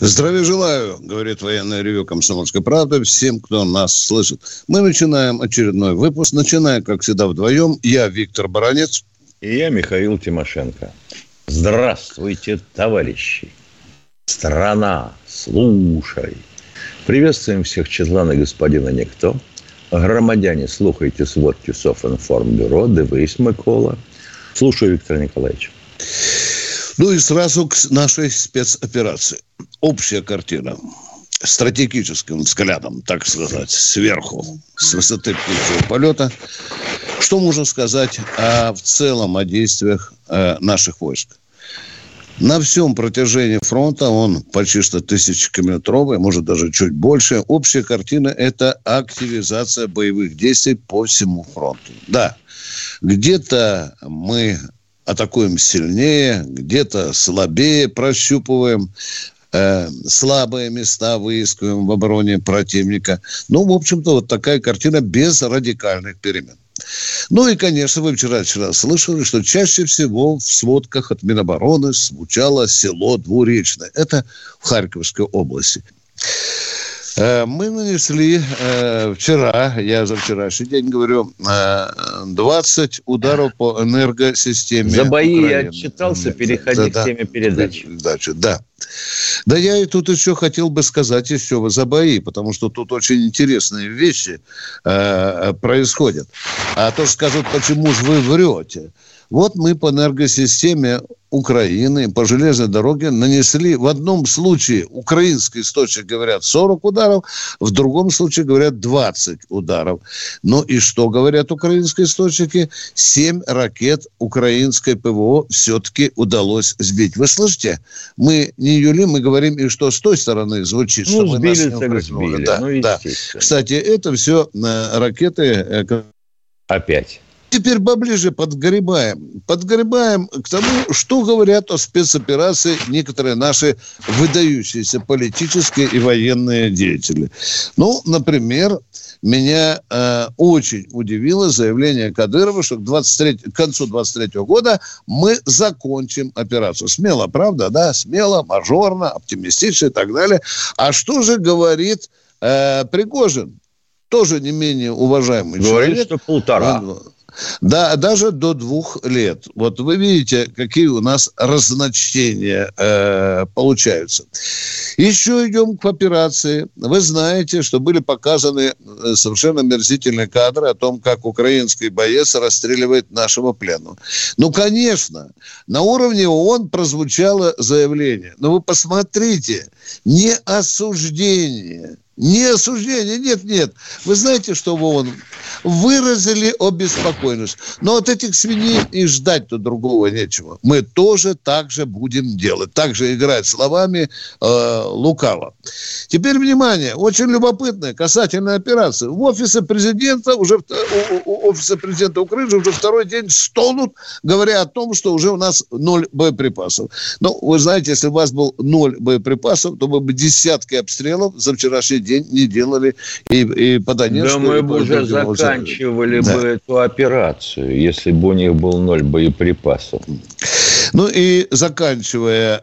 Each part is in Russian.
Здравия желаю, говорит военное ревю «Комсомольской правды» всем, кто нас слышит. Мы начинаем очередной выпуск. Начинаем, как всегда, вдвоем. Я Виктор Баранец. И я Михаил Тимошенко. Здравствуйте, товарищи. Страна, слушай. Приветствуем всех членов господина Никто. Громадяне, слухайте сводки Совинформбюро. Дивись, Микола. Слушаю, Виктор Николаевич. Ну и сразу к нашей спецоперации. Общая картина. Стратегическим взглядом, так сказать, сверху, с высоты птичьего полета. Что можно сказать в целом о действиях наших войск? На всем протяжении фронта, он почти что 1000-километровый, может даже чуть больше. Общая картина – это активизация боевых действий по всему фронту. Да, где-то мы атакуем сильнее, где-то слабее, прощупываем слабые места, выискиваем в обороне противника. Ну, в общем-то, вот такая картина без радикальных перемен. Ну и, конечно, вы вчера слышали, что чаще всего в сводках от Минобороны звучало село Двуречное. Это в Харьковской области. Мы нанесли вчера, я за вчерашний день говорю, 20 ударов по энергосистеме. За бои Украины. Я отчитался, переходи к теме передачи. Да, я и тут еще хотел бы сказать еще за бои, потому что тут очень интересные вещи происходят. А то скажут, почему же вы врете. Вот мы по энергосистеме Украины, по железной дороге нанесли в одном случае, украинские источники говорят 40 ударов, в другом случае говорят 20 ударов. Ну и что говорят украинские источники? 7 ракет украинской ПВО все-таки удалось сбить. Вы слышите? Мы не юлим, мы говорим, и что с той стороны звучит, ну, чтобы сбили, нас не упрекнули. Да, ну, да. Кстати, это все ракеты... Опять. Теперь поближе подгребаем. Подгребаем к тому, что говорят о спецоперации некоторые наши выдающиеся политические и военные деятели. Ну, например, меня очень удивило заявление Кадырова, что к концу 23 года мы закончим операцию. Смело, правда, да? Смело, мажорно, оптимистично и так далее. А что же говорит Пригожин? Тоже не менее уважаемый человек. Говорит, что 1,5. Да, даже до 2 лет. Вот вы видите, какие у нас разночтения получаются. Еще идем к операции. Вы знаете, что были показаны совершенно мерзительные кадры о том, как украинский боец расстреливает нашего пленного. Ну, конечно, на уровне ООН прозвучало заявление. Но вы посмотрите, не осуждение. Не осуждение, нет. Вы знаете, что в ООН выразили обеспокоенность. Но от этих свиней и ждать-то другого нечего. Мы тоже так же будем делать. Так же играть словами лукаво. Теперь, внимание, очень любопытная касательная операция. В офисе президента Украины уже второй день стонут, говоря о том, что уже у нас 0 боеприпасов. Ну, вы знаете, если у вас был 0 боеприпасов, то бы десятки обстрелов за вчерашний день не делали и по Донецку. Да мы бы уже заканчивали бы эту операцию, если бы у них был 0 боеприпасов. Ну и заканчивая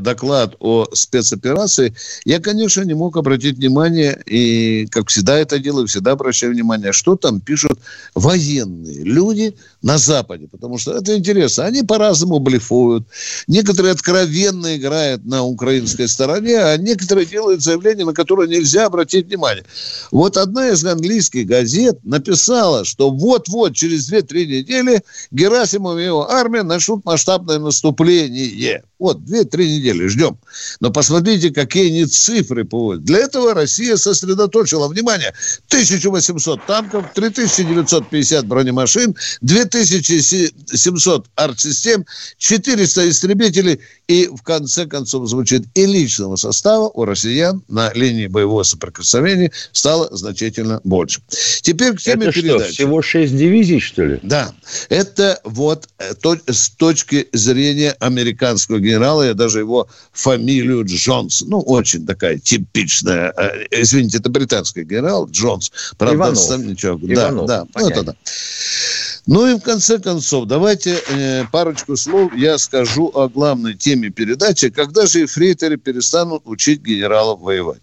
доклад о спецоперации, я, конечно, не мог обратить внимание, и как всегда это делаю, всегда обращаю внимание, что там пишут военные люди на Западе, потому что это интересно. Они по-разному блефуют. Некоторые откровенно играют на украинской стороне, а некоторые делают заявления, на которые нельзя обратить внимание. Вот одна из английских газет написала, что вот-вот через 2-3 недели Герасимов и его армия начнут масштабное наступление. Вот, 2-3 недели ждем. Но посмотрите, какие они цифры приводят. Для этого Россия сосредоточила, внимание, 1800 танков, 3950 бронемашин, 2700 артсистем, 400 истребителей и, в конце концов, звучит, и личного состава у россиян на линии боевого соприкосновения стало значительно больше. Теперь к теме передачи. Это что, всего 6 дивизий, что ли? Да. Это вот с точки зрения американского генерала, я даже его фамилию Джонс, ну, очень такая типичная, извините, это британский генерал Джонс, правда, Иванов. Там ничего. Иванов, да, да. Ну, это да. Ну и в конце концов, давайте парочку слов я скажу о главной теме передачи, когда же ефрейторы перестанут учить генералов воевать.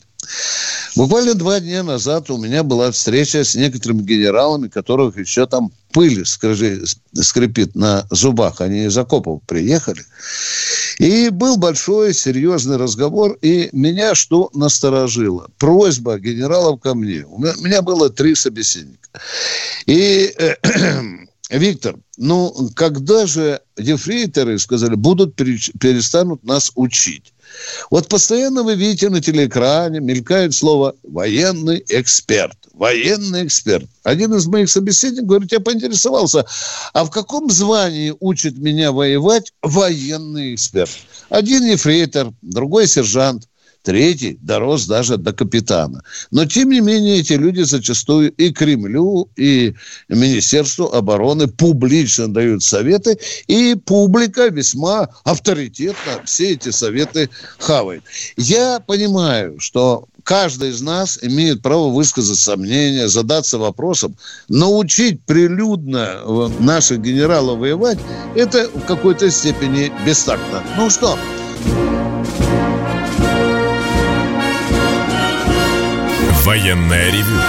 Буквально 2 дня назад у меня была встреча с некоторыми генералами, которых еще там пыль, скрипит на зубах. Они из окопов приехали. И был большой, серьезный разговор. И меня что насторожило? Просьба генералов ко мне. У меня было 3 собеседника. И... Виктор, ну, когда же ефрейторы, сказали, перестанут нас учить? Вот постоянно вы видите на телеэкране, мелькает слово «военный эксперт». Военный эксперт. Один из моих собеседников, говорит, я поинтересовался, а в каком звании учит меня воевать военный эксперт? Один ефрейтор, другой сержант. 3 дорос даже до капитана. Но, тем не менее, эти люди зачастую и Кремлю, и Министерству обороны публично дают советы, и публика весьма авторитетно все эти советы хавает. Я понимаю, что каждый из нас имеет право высказать сомнения, задаться вопросом. Научить прилюдно наших генералов воевать – это в какой-то степени бестактно. Ну что... Военное ревю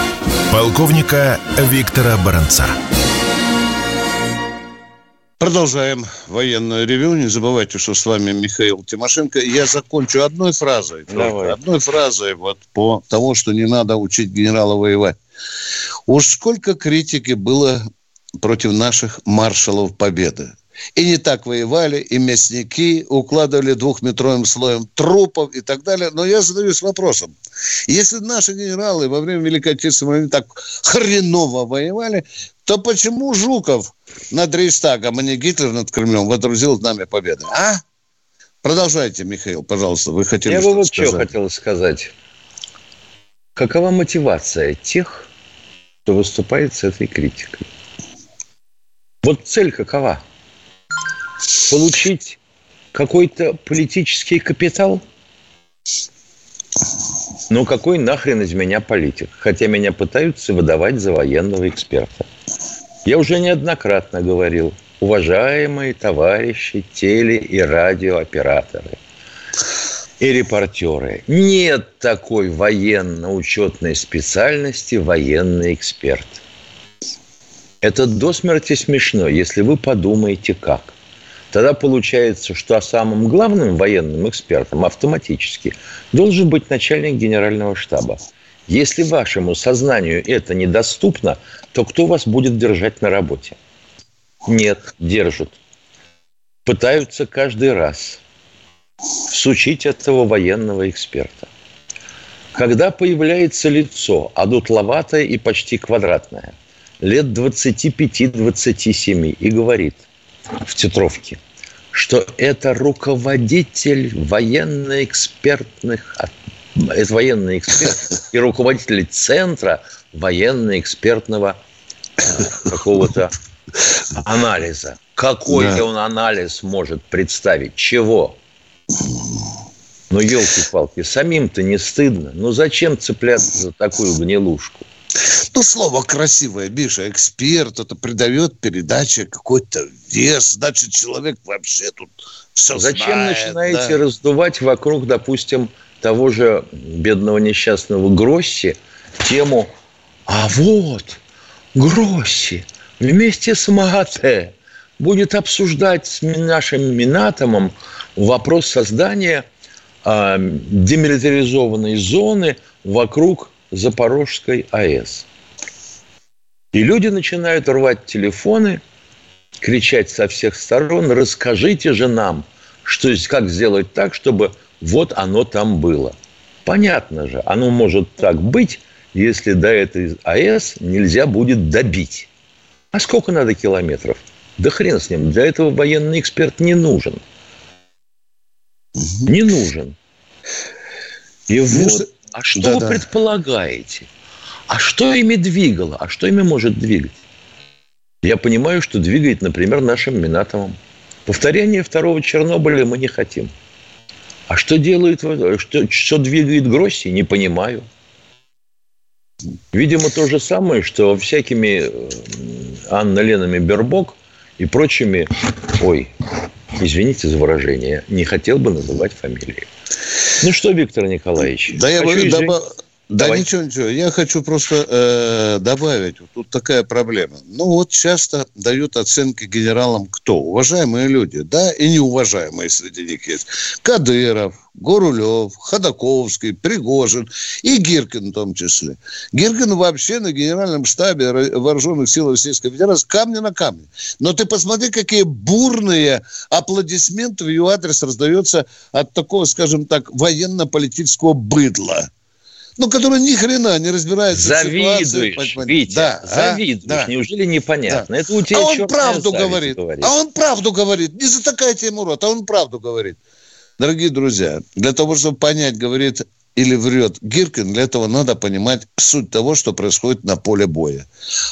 полковника Виктора Баранца. Продолжаем военное ревю. Не забывайте, что с вами Михаил Тимошенко. Я закончу одной фразой. Давай. Одной фразой вот по тому, что не надо учить генерала воевать. Уж сколько критики было против наших маршалов победы. И не так воевали, и мясники укладывали 2-метровым слоем трупов и так далее. Но я задаюсь вопросом. Если наши генералы во время Великой Отечественной войны так хреново воевали, то почему Жуков над Рейхстагом, а не Гитлер над Кремлем, водрузил знамя победы? А? Продолжайте, Михаил, пожалуйста. Вы хотели что-то сказать? Я бы вот что хотел сказать. Какова мотивация тех, кто выступает с этой критикой? Вот цель какова? Получить какой-то политический капитал? Ну, какой нахрен из меня политик? Хотя меня пытаются выдавать за военного эксперта. Я уже неоднократно говорил, уважаемые товарищи теле- и радиооператоры и репортеры, нет такой военно-учетной специальности военный эксперт. Это до смерти смешно, если вы подумаете как. Тогда получается, что самым главным военным экспертом автоматически должен быть начальник Генерального штаба. Если вашему сознанию это недоступно, то кто вас будет держать на работе? Нет, держат. Пытаются каждый раз всучить этого военного эксперта. Когда появляется лицо, одутловатое и почти квадратное, лет 25-27, и говорит... в титровке, что это руководитель военный эксперт и руководитель центра военно-экспертного какого-то анализа. Какой-то он анализ может представить? Чего? Ну, елки-палки, самим-то не стыдно. Ну, зачем цепляться за такую гнилушку? Ну, слово красивое, Миша, эксперт, это придает передаче какой-то вес, значит, человек вообще тут все зачем знает. Зачем начинаете раздувать вокруг, допустим, того же бедного несчастного Гросси тему, а вот Гросси вместе с МАТЭ будет обсуждать с нашим Минатомом вопрос создания демилитаризованной зоны вокруг Запорожской АЭС. И люди начинают рвать телефоны, кричать со всех сторон, расскажите же нам, Что, как сделать так, чтобы вот оно там было? Понятно же, оно может так быть, если до этой АЭС нельзя будет добить. А сколько надо километров? Да хрен с ним, для этого военный эксперт не нужен. Не нужен. И вот, а что вы предполагаете? А что ими двигало? А что ими может двигать? Я понимаю, что двигает, например, нашим Минатомом. Повторение второго Чернобыля мы не хотим. А что делает, что двигает Гросси, не понимаю. Видимо, то же самое, что всякими Анна-Ленами Бербок и прочими... Ой, извините за выражение, не хотел бы называть фамилии. Ну что, Виктор Николаевич? Да я бы добавил... Да ничего. Я хочу просто добавить. Вот тут такая проблема. Ну, вот часто дают оценки генералам кто? Уважаемые люди, да, и неуважаемые среди них есть. Кадыров, Горулев, Ходаковский, Пригожин и Гиркин в том числе. Гиркин вообще на генеральном штабе Вооруженных сил Российской Федерации камня на камне. Но ты посмотри, какие бурные аплодисменты в ее адрес раздаются от такого, скажем так, военно-политического быдла. Ну, который ни хрена не разбирается в ситуации. Витя, да, завидуешь, да. Неужели непонятно? Да. Это у тебя он правду говорит. А он правду говорит. Не затыкайте ему рот, а он правду говорит. Дорогие друзья, для того, чтобы понять, говорит или врет Гиркин, для этого надо понимать суть того, что происходит на поле боя.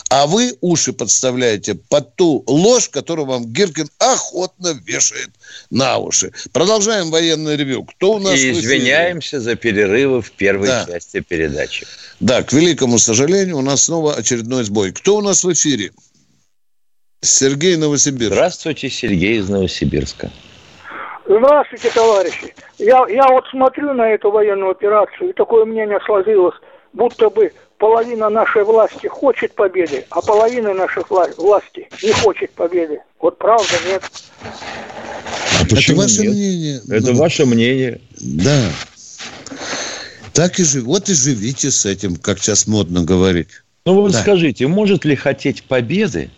А вы уши подставляете под ту ложь, которую вам Гиркин охотно вешает на уши. Продолжаем военное ревью. Кто у нас? И извиняемся за перерывы в первой части передачи. Да, к великому сожалению, у нас снова очередной сбой. Кто у нас в эфире? Сергей, Новосибирск. Здравствуйте, Сергей из Новосибирска. Здравствуйте, товарищи. Я вот смотрю на эту военную операцию, и такое мнение сложилось, будто бы половина нашей власти хочет победы, а половина нашей власти не хочет победы. Вот правда, нет? А почему это ваше нет? мнение. Это ваше мнение. Да. Так и живите. Вот и живите с этим, как сейчас модно говорить. Ну, вот скажите, может ли хотеть победы,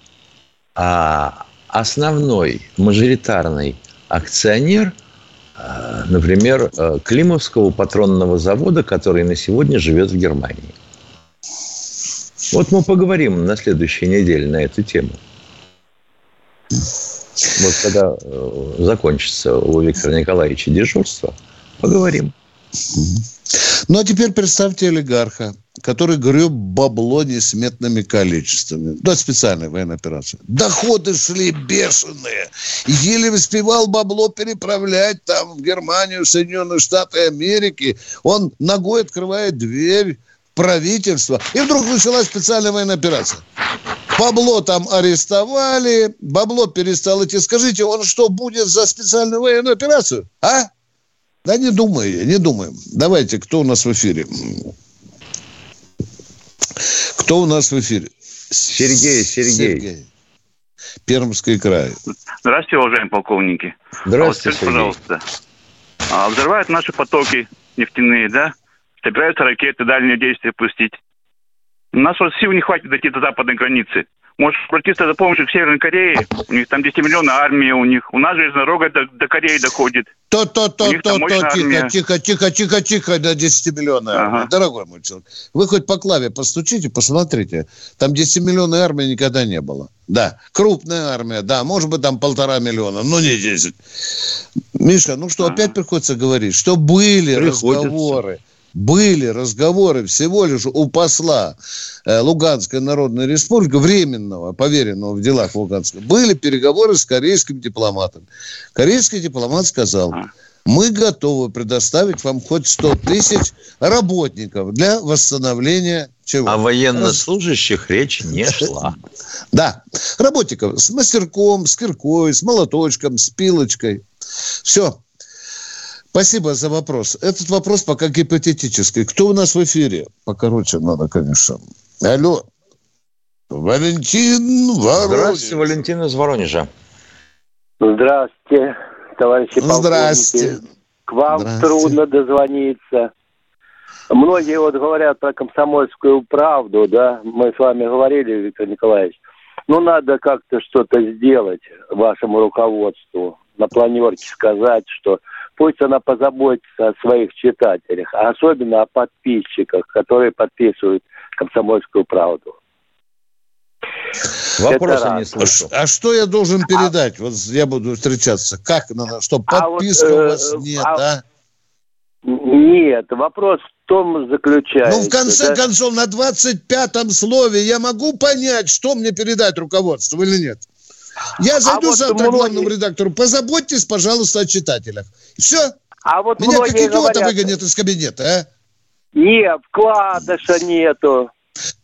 а основной, мажоритарный акционер, например, Климовского патронного завода, который на сегодня живет в Германии? Вот мы поговорим на следующей неделе на эту тему. Вот когда закончится у Виктора Николаевича дежурство, поговорим. Ну, а теперь представьте олигарха, который греб бабло несметными количествами. Да, специальная военная операция. Доходы шли бешеные. Еле успевал бабло переправлять там в Германию, в Соединенные Штаты Америки. Он ногой открывает дверь правительства. И вдруг началась специальная военная операция. Бабло там арестовали, бабло перестало идти. Скажите, он что, будет за специальную военную операцию? А? Да не думаю, не думаю. Давайте, кто у нас в эфире? Кто у нас в эфире? Сергей. Пермский край. Здравствуйте, уважаемые полковники. Здравствуйте, Сергей. Пожалуйста. Взрывают наши потоки нефтяные, да? Собираются ракеты дальние действия пустить. У нас вот сил не хватит дойти до западной границы. Может, обратиться за помощью к Северной Корее? У них там 10 миллионов армии у них. У нас же дорога до Кореи доходит. Тихо, до 10 миллионов армии. Ага. Дорогой мой человек, вы хоть по клаве постучите, посмотрите. Там 10-миллионной армии никогда не было. Да, крупная армия, да, может быть, там 1,5 миллиона, но не 10. Миша, ну что, опять приходится говорить, что были разговоры. Были разговоры всего лишь у посла Луганской Народной Республики, временного, поверенного в делах Луганска, были переговоры с корейским дипломатом. Корейский дипломат сказал: мы готовы предоставить вам хоть 100 тысяч работников для восстановления чего? О военнослужащих речь не шла. Да. Работников с мастерком, с киркой, с молоточком, с пилочкой. Все. Спасибо за вопрос. Этот вопрос пока гипотетический. Кто у нас в эфире? Покороче надо, конечно. Алло. Валентин Воронеж. Здравствуйте, Валентин из Воронежа. Здравствуйте, товарищи полковники. Здравствуйте. К вам трудно дозвониться. Многие вот говорят про комсомольскую правду, да? Мы с вами говорили, Виктор Николаевич. Ну, надо как-то что-то сделать вашему руководству. на планерке сказать, что пусть она позаботится о своих читателях, а особенно о подписчиках, которые подписывают «Комсомольскую правду». Вопроса не слышу. А что я должен передать? Вот я буду встречаться. Как надо, чтобы подписка у вас нет, да? Нет, вопрос в том заключается. Ну, в конце концов, на 25-м слове я могу понять, что мне передать руководству или нет. Я зайду завтра к главному редактору. Позаботьтесь, пожалуйста, о читателях. Все. А вот меня как идиота выгонят из кабинета, а? Нет, вкладыша нету.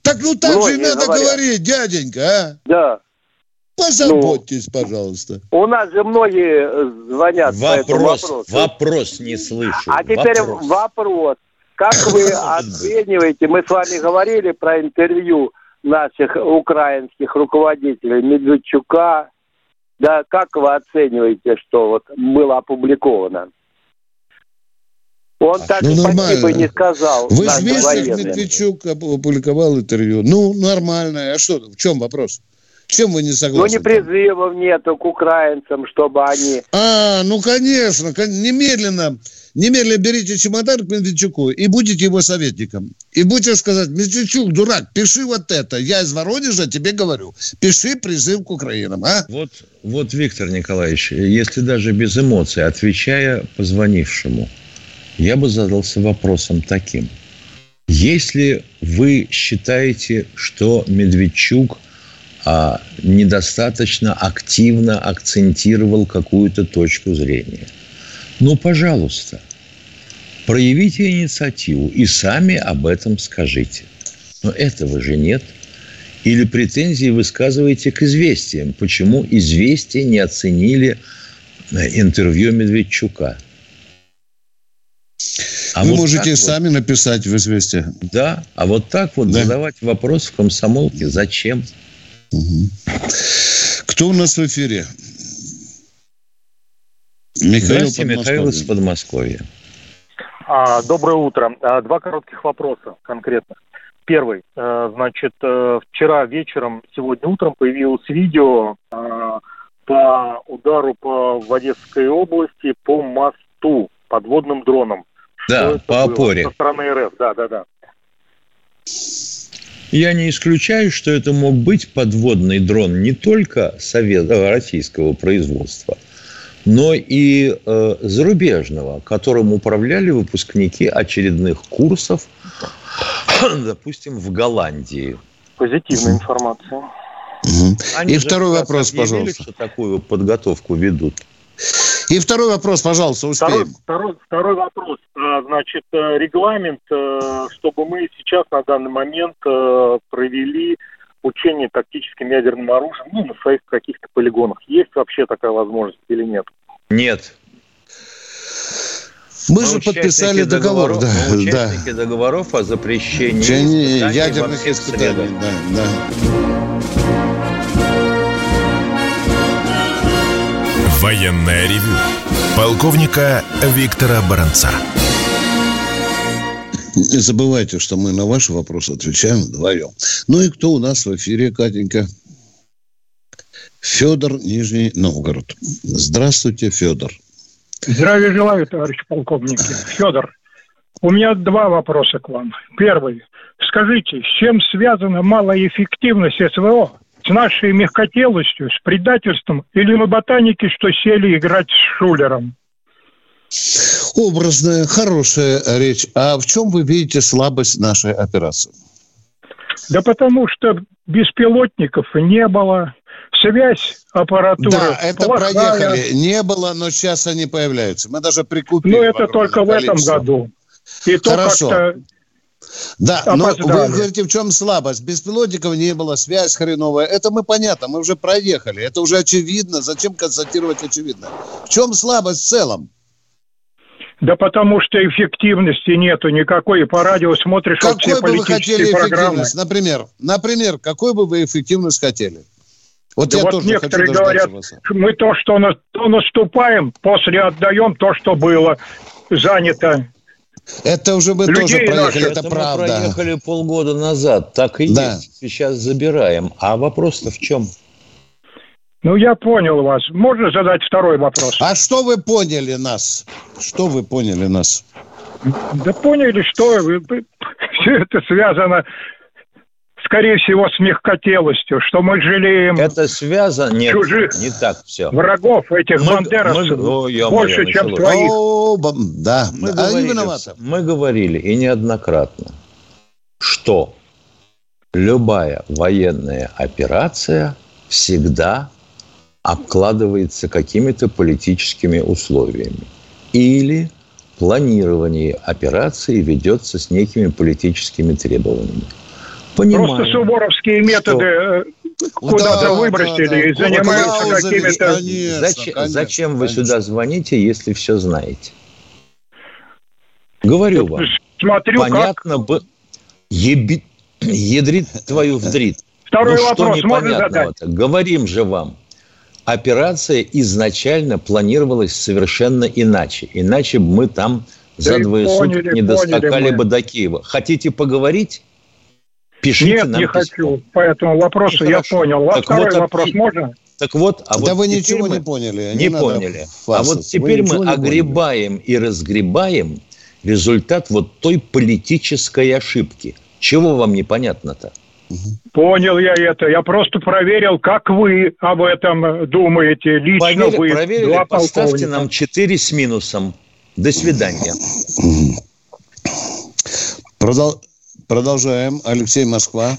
Так ну так многие же и надо говорить, дяденька, а? Да. Позаботьтесь, пожалуйста. У нас же многие звонят вопрос не слышу. А теперь вопрос. Как вы оцениваете, мы с вами говорили про интервью наших украинских руководителей, Медведчука, да, как вы оцениваете, что вот было опубликовано? Он так и спасибо не сказал. Вы же видели, Медведчук опубликовал интервью. Ну, нормально. А что, в чем вопрос? Чем вы не согласны? Ну, не призывов нету к украинцам, чтобы они... А, ну, конечно. Немедленно берите чемодан к Медведчуку и будете его советником. И будете сказать: Медведчук, дурак, пиши вот это. Я из Воронежа тебе говорю. Пиши призыв к украинам, а? Вот, Виктор Николаевич, если даже без эмоций, отвечая позвонившему, я бы задался вопросом таким. Если вы считаете, что Медведчук недостаточно активно акцентировал какую-то точку зрения, ну, пожалуйста, проявите инициативу и сами об этом скажите. Но этого же нет. Или претензии высказываете к известиям. Почему известия не оценили интервью Медведчука? А вы вот можете сами написать в «Известиях». Да, а вот так вот задавать вопрос в «Комсомолке» зачем? Угу. Кто у нас в эфире? Михаил из Подмосковья. Доброе утро. Два коротких вопроса конкретно. Первый. Значит, вчера вечером, сегодня утром появилось видео по удару в Одесской области по мосту подводным дроном. Да, по опоре. Со стороны РФ, да. Я не исключаю, что это мог быть подводный дрон не только российского производства, но и зарубежного, которым управляли выпускники очередных курсов, допустим, в Голландии. Позитивная информация. Они и второй вопрос, пожалуйста. Что такую подготовку ведут? И второй вопрос, пожалуйста, успеем. Второй вопрос. Значит, регламент, чтобы мы сейчас на данный момент провели учение тактическим ядерным оружием, ну, на своих каких-то полигонах. Есть вообще такая возможность или нет? Нет. Мы же подписали договор. Участники договоров о запрещении ядерных испытаний. Да. Военное ревю полковника Виктора Баранца. Не забывайте, что мы на ваши вопросы отвечаем вдвоем. Ну и кто у нас в эфире, Катенька? Федор, Нижний Новгород. Здравствуйте, Федор. Здравия желаю, товарищи полковники. Федор, у меня два вопроса к вам. Первый. Скажите, с чем связана малоэффективность СВО? С нашей мягкотелостью, с предательством, или мы ботаники, что сели играть с Шулером? Образная, хорошая речь. А в чем вы видите слабость нашей операции? Да потому что беспилотников не было, связь, аппаратура плохая. Да, это проехали. Не было, но сейчас они появляются. Мы даже прикупили. Ну, это только в этом году. И хорошо. То как-то... Да, опоздали. Но вы говорите, в чем слабость? Беспилотников не было, связь хреновая. Это мы понятно, мы уже проехали. Это уже очевидно, зачем констатировать очевидно? В чем слабость в целом? Да потому что эффективности нету никакой. По радио смотришь вот все политические программы. Например, какой бы вы эффективность хотели? Вот да, я вот тоже некоторые хочу говорят, вас. Мы то, что наступаем, после отдаем то, что было занято. Это уже мы людей тоже проехали, это правда. Это мы проехали полгода назад, так и да. Есть, сейчас забираем. А вопрос-то в чем? Ну, я понял вас. Можно задать второй вопрос? А что вы поняли нас? Что вы поняли нас? Да поняли, что все это связано, скорее всего, с мягкотелостью, что мы жалеем... Это связано? Нет, чужих не так все. Врагов этих бандеровцев больше, чем своих. Да, мы говорили, и неоднократно, что любая военная операция всегда обкладывается какими-то политическими условиями. Или планирование операции ведется с некими политическими требованиями. Понимаем, просто суворовские методы куда-то выбросили и занимаются какими-то... Зачем вы сюда звоните, если все знаете? Говорю вам. Смотрю, понятно бы... Ядрит твою вдрит. Второй вопрос можно задать? Говорим же вам. Операция изначально планировалась совершенно иначе. Иначе бы мы там за двое суток не доскакали бы до Киева. Хотите поговорить? Пишите. Нет, нам не письмо. Хочу. Поэтому вопрос я понял. А второй вопрос можно? Так вот, а вот да вы ничего не поняли. Не поняли. А вот теперь мы огребаем и разгребаем результат вот той политической ошибки. Чего вам непонятно-то? Понял я это. Я просто проверил, как вы об этом думаете. Лично вы. Проверили. Поставьте нам 4 с минусом. До свидания. Продолжаем. Алексей, Москва.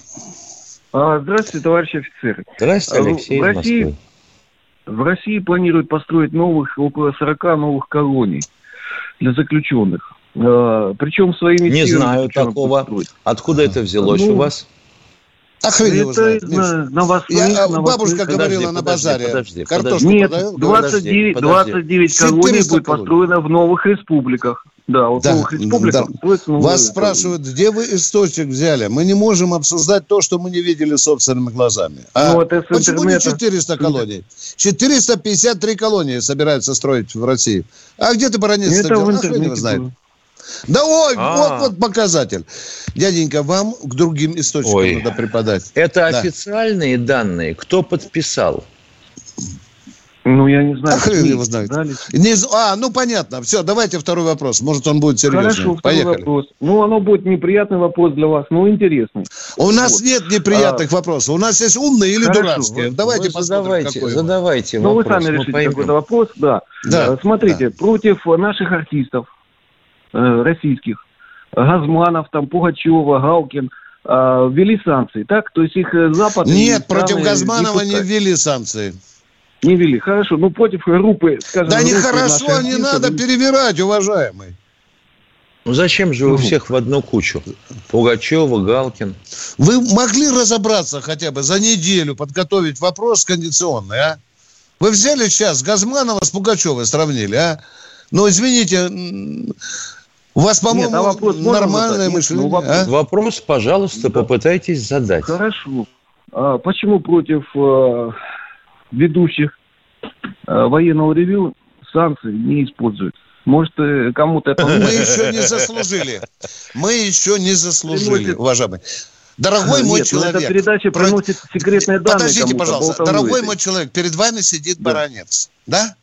Здравствуйте, товарищи офицеры. Здравствуйте, Алексей из Москвы. В России планируют построить около 40 новых колоний для заключенных. Причем своими... Не знаю такого. Построить. Откуда это взялось у вас? А хрен его знает, Миша. Бабушка говорила на базаре. Картошку продают? 29 колоний будет построено в новых республиках. Да, вот новых республиках. Вас спрашивают, где вы источник взяли? Мы не можем обсуждать то, что мы не видели собственными глазами. А почему не 400 колоний? 453 колонии собираются строить в России. А где ты, Баранец, делал? А хрен его знает. Да ой, вот показатель. Дяденька, вам к другим источникам надо преподать. Это официальные данные? Кто подписал? Ну, я не знаю. А хрен его знает. Понятно. Все, давайте второй вопрос. Может, он будет серьезный. Хорошо, поехали. Вопрос. Оно будет неприятный вопрос для вас, но интересный. У нас нет неприятных вопросов. У нас есть умные или дурацкие. Давайте посмотрим, какой. Задавайте вопрос. Вы сами решите какой-то вопрос. Да. Смотрите, против наших артистов российских, Газманов, там, Пугачева, Галкин, ввели санкции, так? То есть их Запад... Нет, против Газманова не ввели санкции. Не ввели, хорошо. Ну, против группы, скажем... Да не хорошо, не надо перевирать, уважаемый. Ну, зачем же вы всех в одну кучу? Пугачева, Галкин. Вы могли разобраться хотя бы за неделю, подготовить вопрос кондиционный, а? Вы взяли сейчас Газманова с Пугачевой сравнили, а? Ну, извините... У вас, по-моему, нормальное мышление. Вопрос, пожалуйста, попытайтесь задать. Хорошо. Почему против ведущих военного ревью санкции не используют? Может, кому-то это... Мы еще не заслужили. Уважаемый. Дорогой мой человек... Эта передача приносит секретные данные. Подождите, пожалуйста. Дорогой мой человек, перед вами сидит Баранец. Да?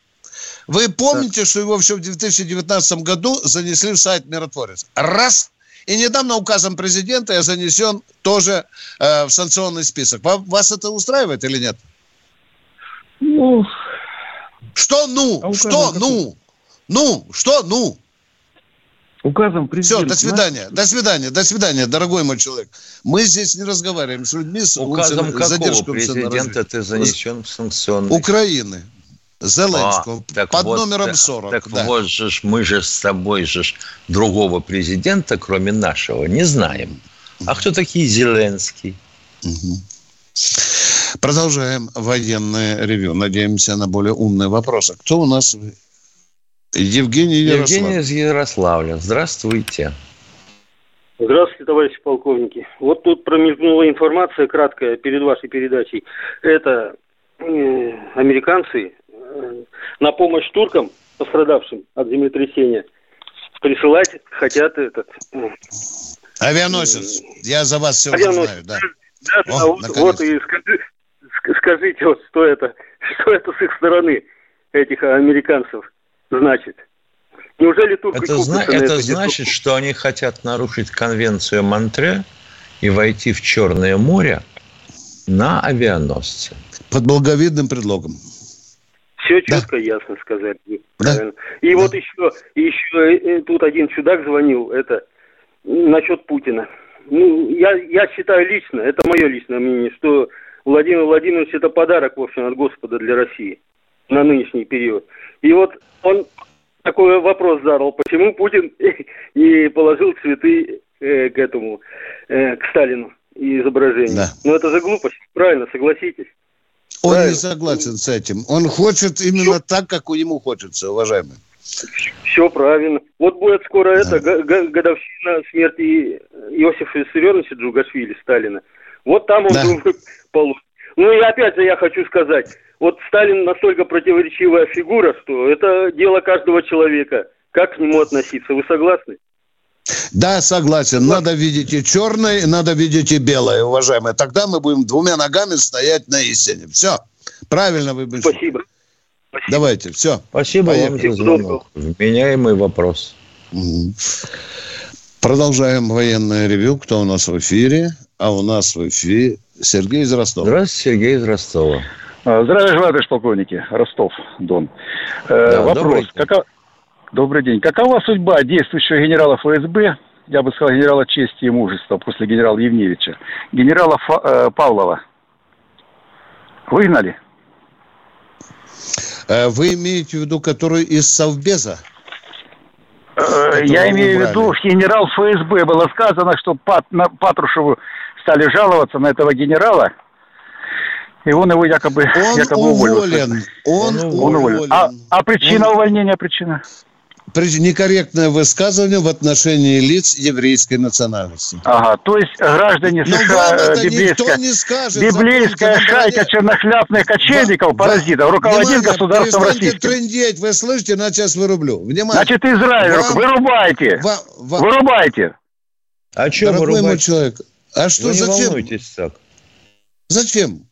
Вы помните, что его еще в 2019 году занесли в сайт «Миротворец». Раз. И недавно указом президента я занесен тоже в санкционный список. Вас это устраивает или нет? Что? Указом президента. Все, до свидания. До свидания, дорогой мой человек. Мы здесь не разговариваем с людьми. Указом какого президента ты занесен в санкционный? Украины. Зеленского, под номером 40. Так вот же, мы же с тобой же другого президента, кроме нашего, не знаем. А кто такие Зеленский? Продолжаем военное ревю. Надеемся на более умные вопросы. Кто у нас? Евгений из Ярославля. Здравствуйте. Здравствуйте, товарищи полковники. Вот тут промелькнула информация краткая перед вашей передачей. Это американцы на помощь туркам, пострадавшим от землетрясения, присылать хотят этот... Авианосец. Я за вас все знаю. Да. Скажите, вот что это. Что это с их стороны, этих американцев, значит? Неужели турки купятся? Это значит, что они хотят нарушить конвенцию Монтре и войти в Черное море на авианосце. Под благовидным предлогом. Все четко, ясно сказали. Да? И вот еще тут один чудак звонил, это насчет Путина. Ну, я считаю лично, это мое личное мнение, что Владимир Владимирович — это подарок, в общем, от Господа для России на нынешний период. И вот он такой вопрос задал, почему Путин не положил цветы к этому, к Сталину и изображению. Да. Ну, это же глупость, правильно, согласитесь. Он правильно не согласен с этим. Он хочет именно так, как ему хочется, уважаемый. Все правильно. Вот будет скоро годовщина смерти Иосифа Виссарионовича Джугашвили, Сталина. Вот там он получит. Ну и опять же я хочу сказать, вот Сталин настолько противоречивая фигура, что это дело каждого человека. Как к нему относиться? Вы согласны? Да, согласен. Надо видеть и черное, надо видеть и белое, уважаемые. Тогда мы будем двумя ногами стоять на истине. Все. Правильно вы были. Спасибо. Давайте, все. Спасибо вам за звонок. Вменяемый вопрос. Угу. Продолжаем военное ревью. Кто у нас в эфире? А у нас в эфире Сергей из Ростова. Здравствуйте, Сергей из Ростова. Здравия желаю, товарищ полковники. Ростов-Дон. Да, вопрос. Добрый день. Какова судьба действующего генерала ФСБ, я бы сказал, генерала чести и мужества после генерала Евневича, генерала Павлова? Выгнали? Вы имеете в виду, который из Совбеза? Я имею в виду, генерал ФСБ. Было сказано, что Патрушеву стали жаловаться на этого генерала, и он его якобы уволен. Он уволен. А причина увольнения? Причина? Некорректное высказывание в отношении лиц еврейской национальности. Ага, то есть граждане США, библейская шайка чернохляпных кочевников, паразитов, руководит государством России. Трындеть, вы слышите, иначе я вас вырублю. Внимание. Значит, Израиль, вырубайте. А что вырубать? Мой человек, а что, вы зачем? Не волнуйтесь так. Зачем?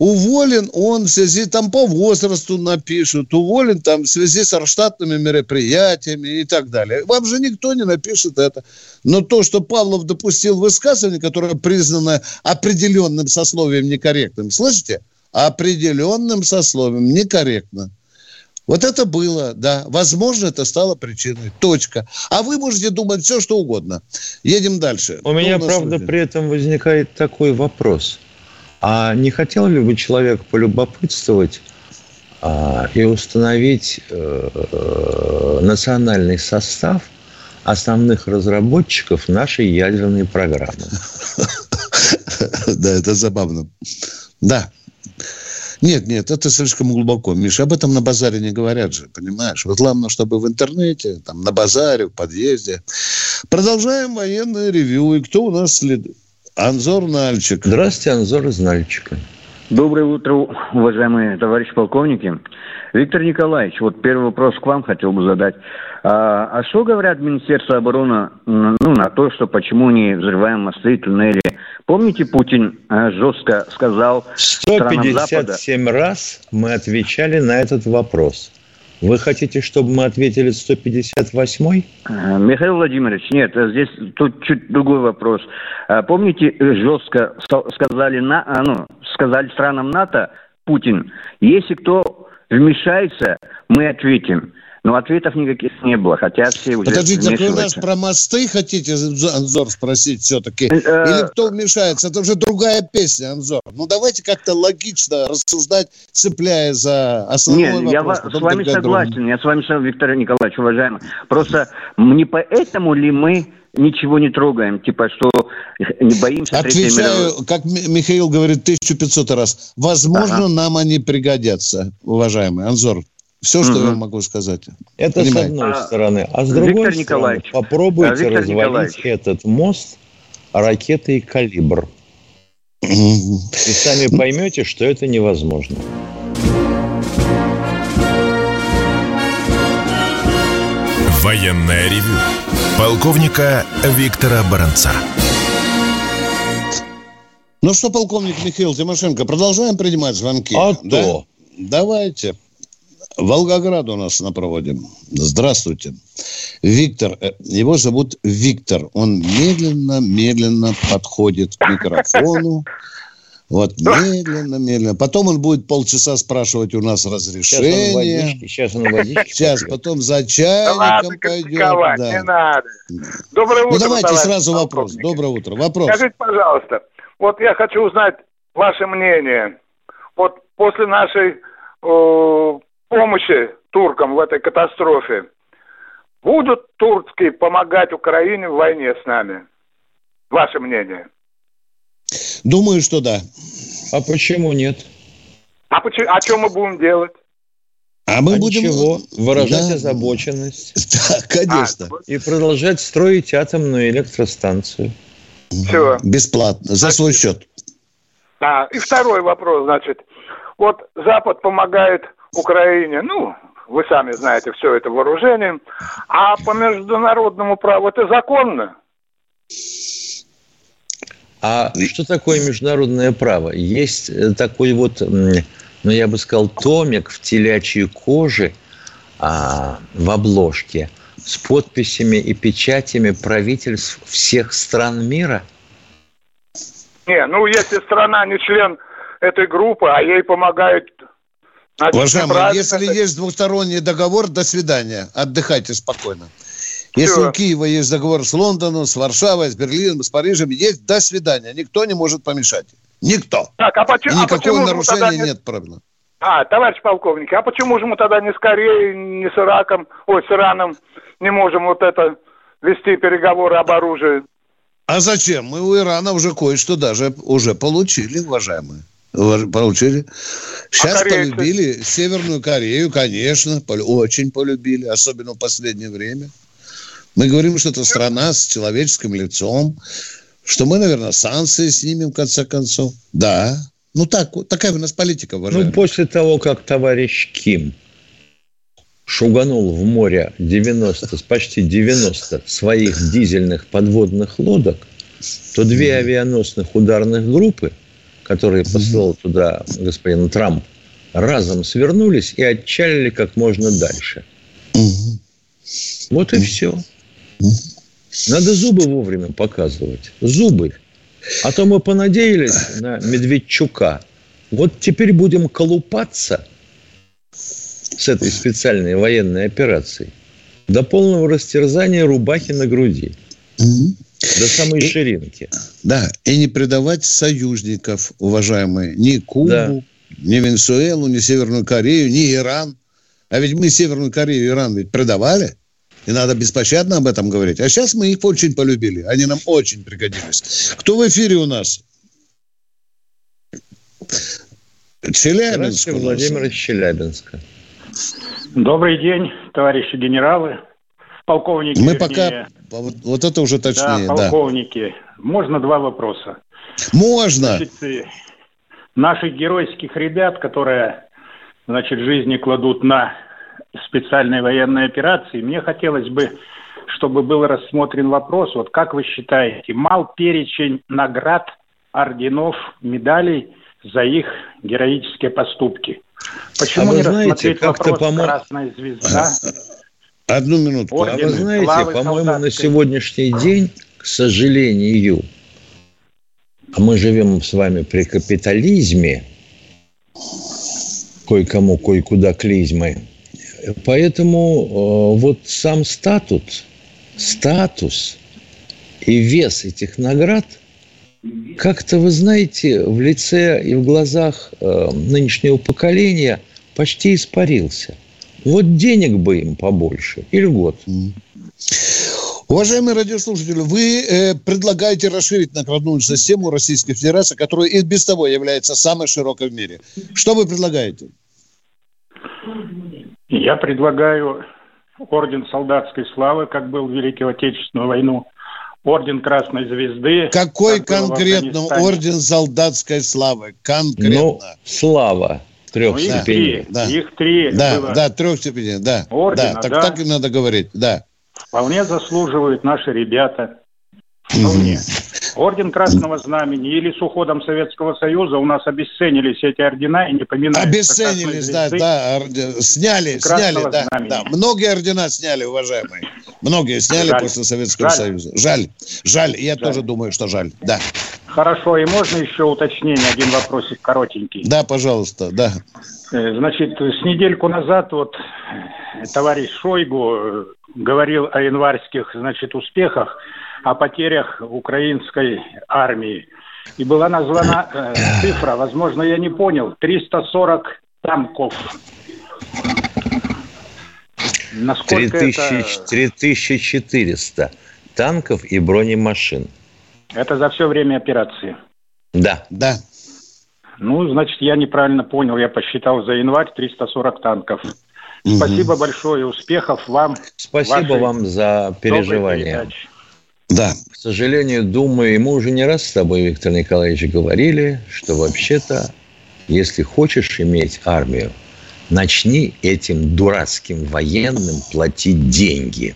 Уволен он в связи, там по возрасту напишут, уволен там в связи с расштатными мероприятиями и так далее. Вам же никто не напишет это. Но то, что Павлов допустил высказывание, которое признано определенным сословием некорректным, слышите? Определенным сословием некорректно. Вот это было, да. Возможно, это стало причиной. Точка. А вы можете думать все, что угодно. Едем дальше. У меня, правда, при этом возникает такой вопрос. А не хотел ли бы человек полюбопытствовать и установить национальный состав основных разработчиков нашей ядерной программы? Да, это забавно. Да. Нет, это слишком глубоко, Миша. Об этом на базаре не говорят же, понимаешь? Вот главное, чтобы в интернете, там, на базаре, в подъезде. Продолжаем военное ревью. И кто у нас следует? Анзор Нальчик. Здравствуйте, Анзор из Нальчика. Доброе утро, уважаемые товарищи полковники. Виктор Николаевич, вот первый вопрос к вам хотел бы задать. А что говорят Министерство обороны на то, что почему не взрываем мосты, туннели? Помните, Путин жестко сказал 157 Запада... раз мы отвечали на этот вопрос. Вы хотите, чтобы мы ответили 158-й? Михаил Владимирович, нет, здесь тут чуть другой вопрос. Помните, жестко сказали, сказали странам НАТО, Путин, если кто вмешается, мы ответим. Но ответов никаких не было, хотя все уже... Подождите, вы нас про мосты хотите, Анзор, спросить все-таки? Или кто вмешается? Это уже другая песня, Анзор. Ну, давайте как-то логично рассуждать, цепляя за основной вопрос. Нет, я с вами согласен, Виктор Николаевич, уважаемый. Просто не поэтому ли мы ничего не трогаем, типа, что не боимся... Отвечаю, как Михаил говорит 1500 раз. Возможно, нам они пригодятся, уважаемый Анзор. Все, что я могу сказать. Это понимаете? С одной стороны. А с другой стороны, попробуйте развалить этот мост ракетой «Калибр». И сами поймете, что это невозможно. Военное ревю полковника Виктора Баранца. Ну что, полковник Михаил Тимошенко, продолжаем принимать звонки? А да? давайте. Волгоград у нас на проводе. Здравствуйте. Виктор. Его зовут Виктор. Он медленно подходит к микрофону. Вот, медленно. Потом он будет полчаса спрашивать у нас разрешение. Сейчас он водички. Сейчас, потом за чайником пойдет. Да. Не надо. Доброе утро, давайте сразу вопрос. Доброе утро. Вопрос. Скажите, пожалуйста, вот я хочу узнать ваше мнение. Вот после нашей помощи туркам в этой катастрофе будут турки помогать Украине в войне с нами? Ваше мнение? Думаю, что да. А почему нет? А что мы будем делать? А мы будем... Чего? Выражать озабоченность. Да, конечно. И продолжать строить атомную электростанцию. Все. Бесплатно. За свой счет. Да. И второй вопрос, значит. Вот Запад помогает Украине, вы сами знаете, все это вооружением. А по международному праву это законно? А что такое международное право? Есть такой вот, я бы сказал, томик в телячьей коже в обложке с подписями и печатями правительств всех стран мира? Не, если страна не член этой группы, а ей помогают... Уважаемый, если есть двусторонний договор, до свидания. Отдыхайте спокойно. Все. Если у Киева есть договор с Лондоном, с Варшавой, с Берлином, с Парижем, есть до свидания. Никто не может помешать. Никто. Так, Никакого нарушения нет правильно. Товарищ полковник, а почему же мы тогда не с Кореей, не с Ираком, с Ираном не можем вести переговоры об оружии? А зачем? Мы у Ирана уже кое-что даже уже получили, уважаемые. Получили. Сейчас полюбили Северную Корею, конечно, очень полюбили, особенно в последнее время. Мы говорим, что это страна с человеческим лицом, что мы, наверное, санкции снимем, в конце концов. Да. Такая у нас политика, уважаемая. После того, как товарищ Ким шуганул в море почти 90 своих дизельных подводных лодок, то две авианосных ударных группы, которые послал туда господин Трамп, разом свернулись и отчалили как можно дальше. Вот и все. Надо зубы вовремя показывать. Зубы. А то мы понадеялись на Медведчука. Вот теперь будем колупаться с этой специальной военной операцией до полного растерзания рубахи на груди. До самой ширинки. Да, и не предавать союзников, уважаемые. Ни Кубу, ни Венесуэлу, ни Северную Корею, ни Иран. А ведь мы Северную Корею и Иран ведь предавали. И надо беспощадно об этом говорить. А сейчас мы их очень полюбили. Они нам очень пригодились. Кто в эфире у нас? Челябинск. Владимир из Челябинска. Добрый день, товарищи генералы. Полковники, мы пока... Вот это уже точнее. Да, полковники. Да. Можно два вопроса? Можно. Значит, наших геройских ребят, которые, жизни кладут на специальные военные операции, мне хотелось бы, чтобы был рассмотрен вопрос, как вы считаете, мал перечень наград, орденов, медалей за их героические поступки? Почему не рассмотреть вопрос «Красная звезда»? Одну минутку. Ордены, а вы знаете, по-моему, на сегодняшний день, к сожалению, а мы живем с вами при капитализме, кое-кому, кое-куда клизмы, поэтому сам статус и вес этих наград как-то, вы знаете, в лице и в глазах нынешнего поколения почти испарился. Вот денег бы им побольше и льгот. Уважаемые радиослушатели, вы предлагаете расширить наградную систему Российской Федерации, которая и без того является самой широкой в мире. Что вы предлагаете? Я предлагаю орден солдатской славы, как был в Великую Отечественную войну, орден Красной Звезды. Какой конкретно орден солдатской славы? Конкретно. Слава. Трех степеней. Их три. Трех степеней, да. Ордена, да. Так и надо говорить, да. Вполне заслуживают наши ребята. Вполне. Орден Красного Знамени или с уходом Советского Союза у нас обесценились эти ордена и не поминаются. Обесценились, да. Сняли. Многие ордена сняли, уважаемые. Многие сняли после Советского Союза. Жаль. Я тоже думаю, что жаль. Да. Хорошо, и можно еще уточнение, один вопросик коротенький? Да, пожалуйста, да. Значит, с недельку назад вот товарищ Шойгу говорил о январских, значит, успехах, о потерях украинской армии. И была названа цифра, возможно, я не понял, 340 танков. Насколько 3400 танков и бронемашин. Это за все время операции? Да. Ну, значит, я неправильно понял. Я посчитал за январь 340 танков. Спасибо большое. Успехов вам. Спасибо вам за переживания. Да. К сожалению, думаю, мы уже не раз с тобой, Виктор Николаевич, говорили, что вообще-то, если хочешь иметь армию, начни этим дурацким военным платить деньги.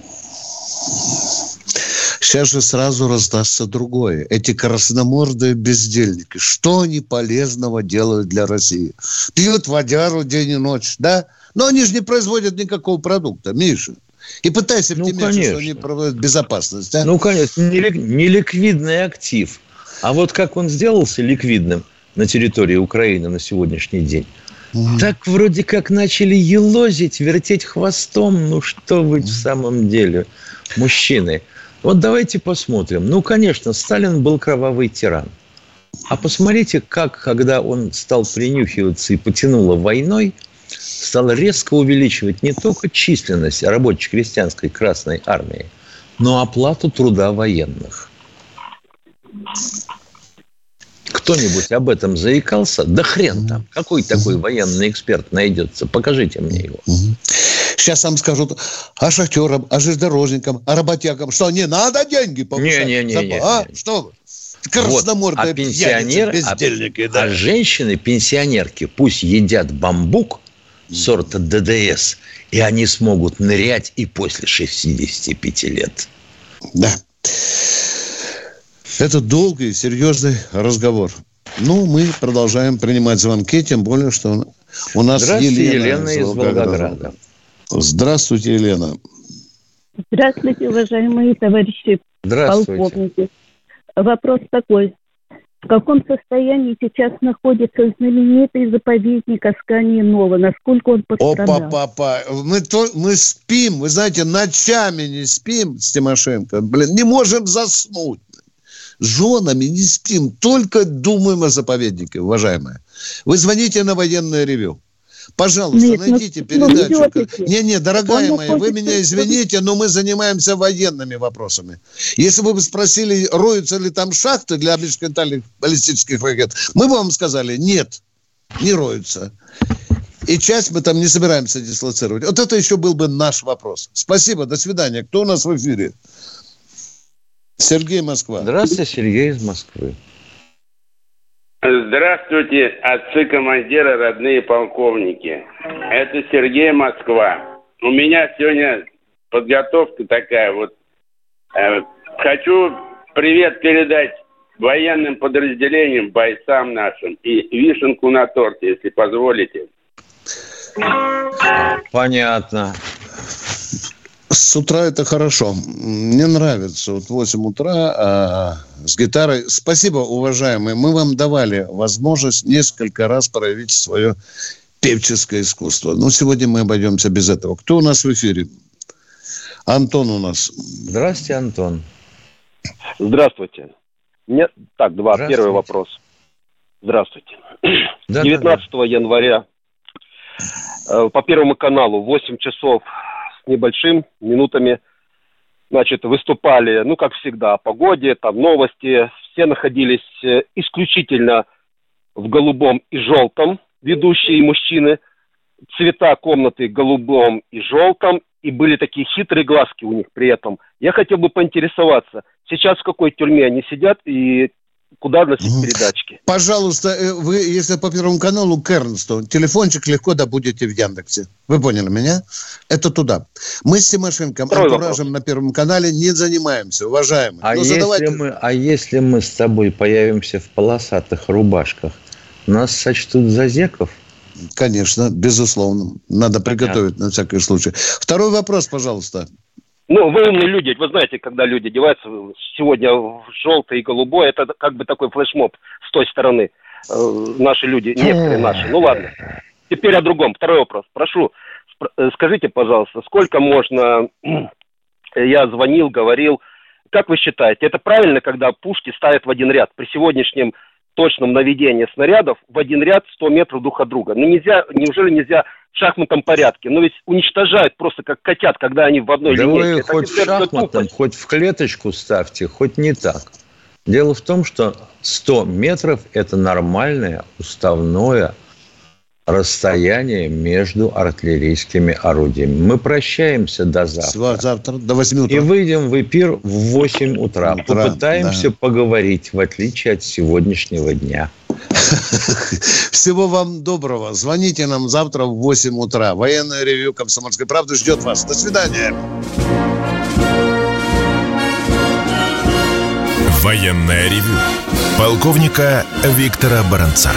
Сейчас же сразу раздастся другое. Эти красномордые бездельники, что они полезного делают для России? Пьют водяру день и ночь, да? Но они же не производят никакого продукта, Миша. И пытайся оптимизировать, что они проводят безопасность, да? Ну, конечно, неликвидный актив. А вот как он сделался ликвидным на территории Украины на сегодняшний день? Так вроде как начали елозить, вертеть хвостом. Ну, что вы в самом деле, мужчины? Вот давайте посмотрим. Ну, конечно, Сталин был кровавый тиран. А посмотрите, как, когда он стал принюхиваться и потянуло войной, стал резко увеличивать не только численность рабоче-крестьянской Красной Армии, но и оплату труда военных. Кто-нибудь об этом заикался? Да хрен там. Какой такой военный эксперт найдется? Покажите мне его. Сейчас вам скажут, а шахтерам, а железнодорожникам, а работягам, что не надо деньги повышать? Не. Что вы? Красномордые вот, бездельники. Да. А женщины, пенсионерки, пусть едят бамбук сорта ДДС, и они смогут нырять и после 65 лет. Да. Это долгий и серьезный разговор. Ну, мы продолжаем принимать звонки, тем более, что у нас Елена из Волгограда. Здравствуйте, Елена. Здравствуйте, уважаемые товарищи полковники. Вопрос такой. В каком состоянии сейчас находится знаменитый заповедник Аскани-Нова? Насколько он пострадал? Мы спим, вы знаете, ночами не спим с Тимошенко. Не можем заснуть. С женами не спим, только думаем о заповеднике, уважаемые. Вы звоните на военное ревю. Пожалуйста, найдите передачу. Дорогая моя, вы меня извините, но мы занимаемся военными вопросами. Если бы вы спросили, роются ли там шахты для межконтинентальных баллистических ракет, мы бы вам сказали, нет, не роются. И часть мы там не собираемся дислоцировать. Вот это еще был бы наш вопрос. Спасибо, до свидания. Кто у нас в эфире? Сергей, Москва. Здравствуйте, Сергей из Москвы. Здравствуйте, отцы командиры, родные полковники. Это Сергей, Москва. У меня сегодня подготовка такая. Вот хочу привет передать военным подразделениям, бойцам нашим. И вишенку на торте, если позволите. Понятно. С утра это хорошо. Мне нравится. Вот 8 утра с гитарой. Спасибо, уважаемые. Мы вам давали возможность несколько раз проявить свое певческое искусство. Но сегодня мы обойдемся без этого. Кто у нас в эфире? Антон у нас. Здравствуйте, Антон. Здравствуйте. Первый вопрос. Здравствуйте. 19 января по Первому каналу 8 часов небольшим минутами, значит, выступали, ну, как всегда, о погоде, там новости. Все находились исключительно в голубом и желтом, ведущие мужчины. Цвета комнаты голубом и желтом. И были такие хитрые глазки у них при этом. Я хотел бы поинтересоваться, сейчас в какой тюрьме они сидят и куда носить передатчики. Пожалуйста, вы, если по Первому каналу к Эрнсту, телефончик легко добудете в Яндексе. Вы поняли меня? Это туда. Мы с Тимошенко антуражем на Первом канале не занимаемся, уважаемые. А если мы с тобой появимся в полосатых рубашках, нас сочтут за зеков? Конечно, безусловно. Надо приготовить на всякий случай. Второй вопрос, пожалуйста. Ну, вы умные люди. Вы знаете, когда люди одеваются сегодня в желтое и голубое, это как бы такой флешмоб с той стороны. Наши люди, некоторые наши. Ну, ладно. Теперь о другом. Второй вопрос. Прошу, скажите, пожалуйста, сколько можно... Я звонил, говорил. Как вы считаете, это правильно, когда пушки ставят в один ряд? При сегодняшнем точном наведении снарядов в один ряд 100 метров друг от друга. Ну, нельзя, неужели нельзя в шахматном порядке? Ну, ведь уничтожают просто как котят, когда они в одной линейке. Да вы хоть в шахматном, хоть в клеточку ставьте, хоть не так. Дело в том, что 100 метров – это нормальное уставное расстояние между артиллерийскими орудиями. Мы прощаемся до завтра. Завтра до 8 утра. И выйдем в эфир в 8 утра. Попытаемся поговорить, в отличие от сегодняшнего дня. Всего вам доброго. Звоните нам завтра в 8 утра. Военное ревю «Комсомольской правды» ждет вас. До свидания. Военное ревю полковника Виктора Баранца.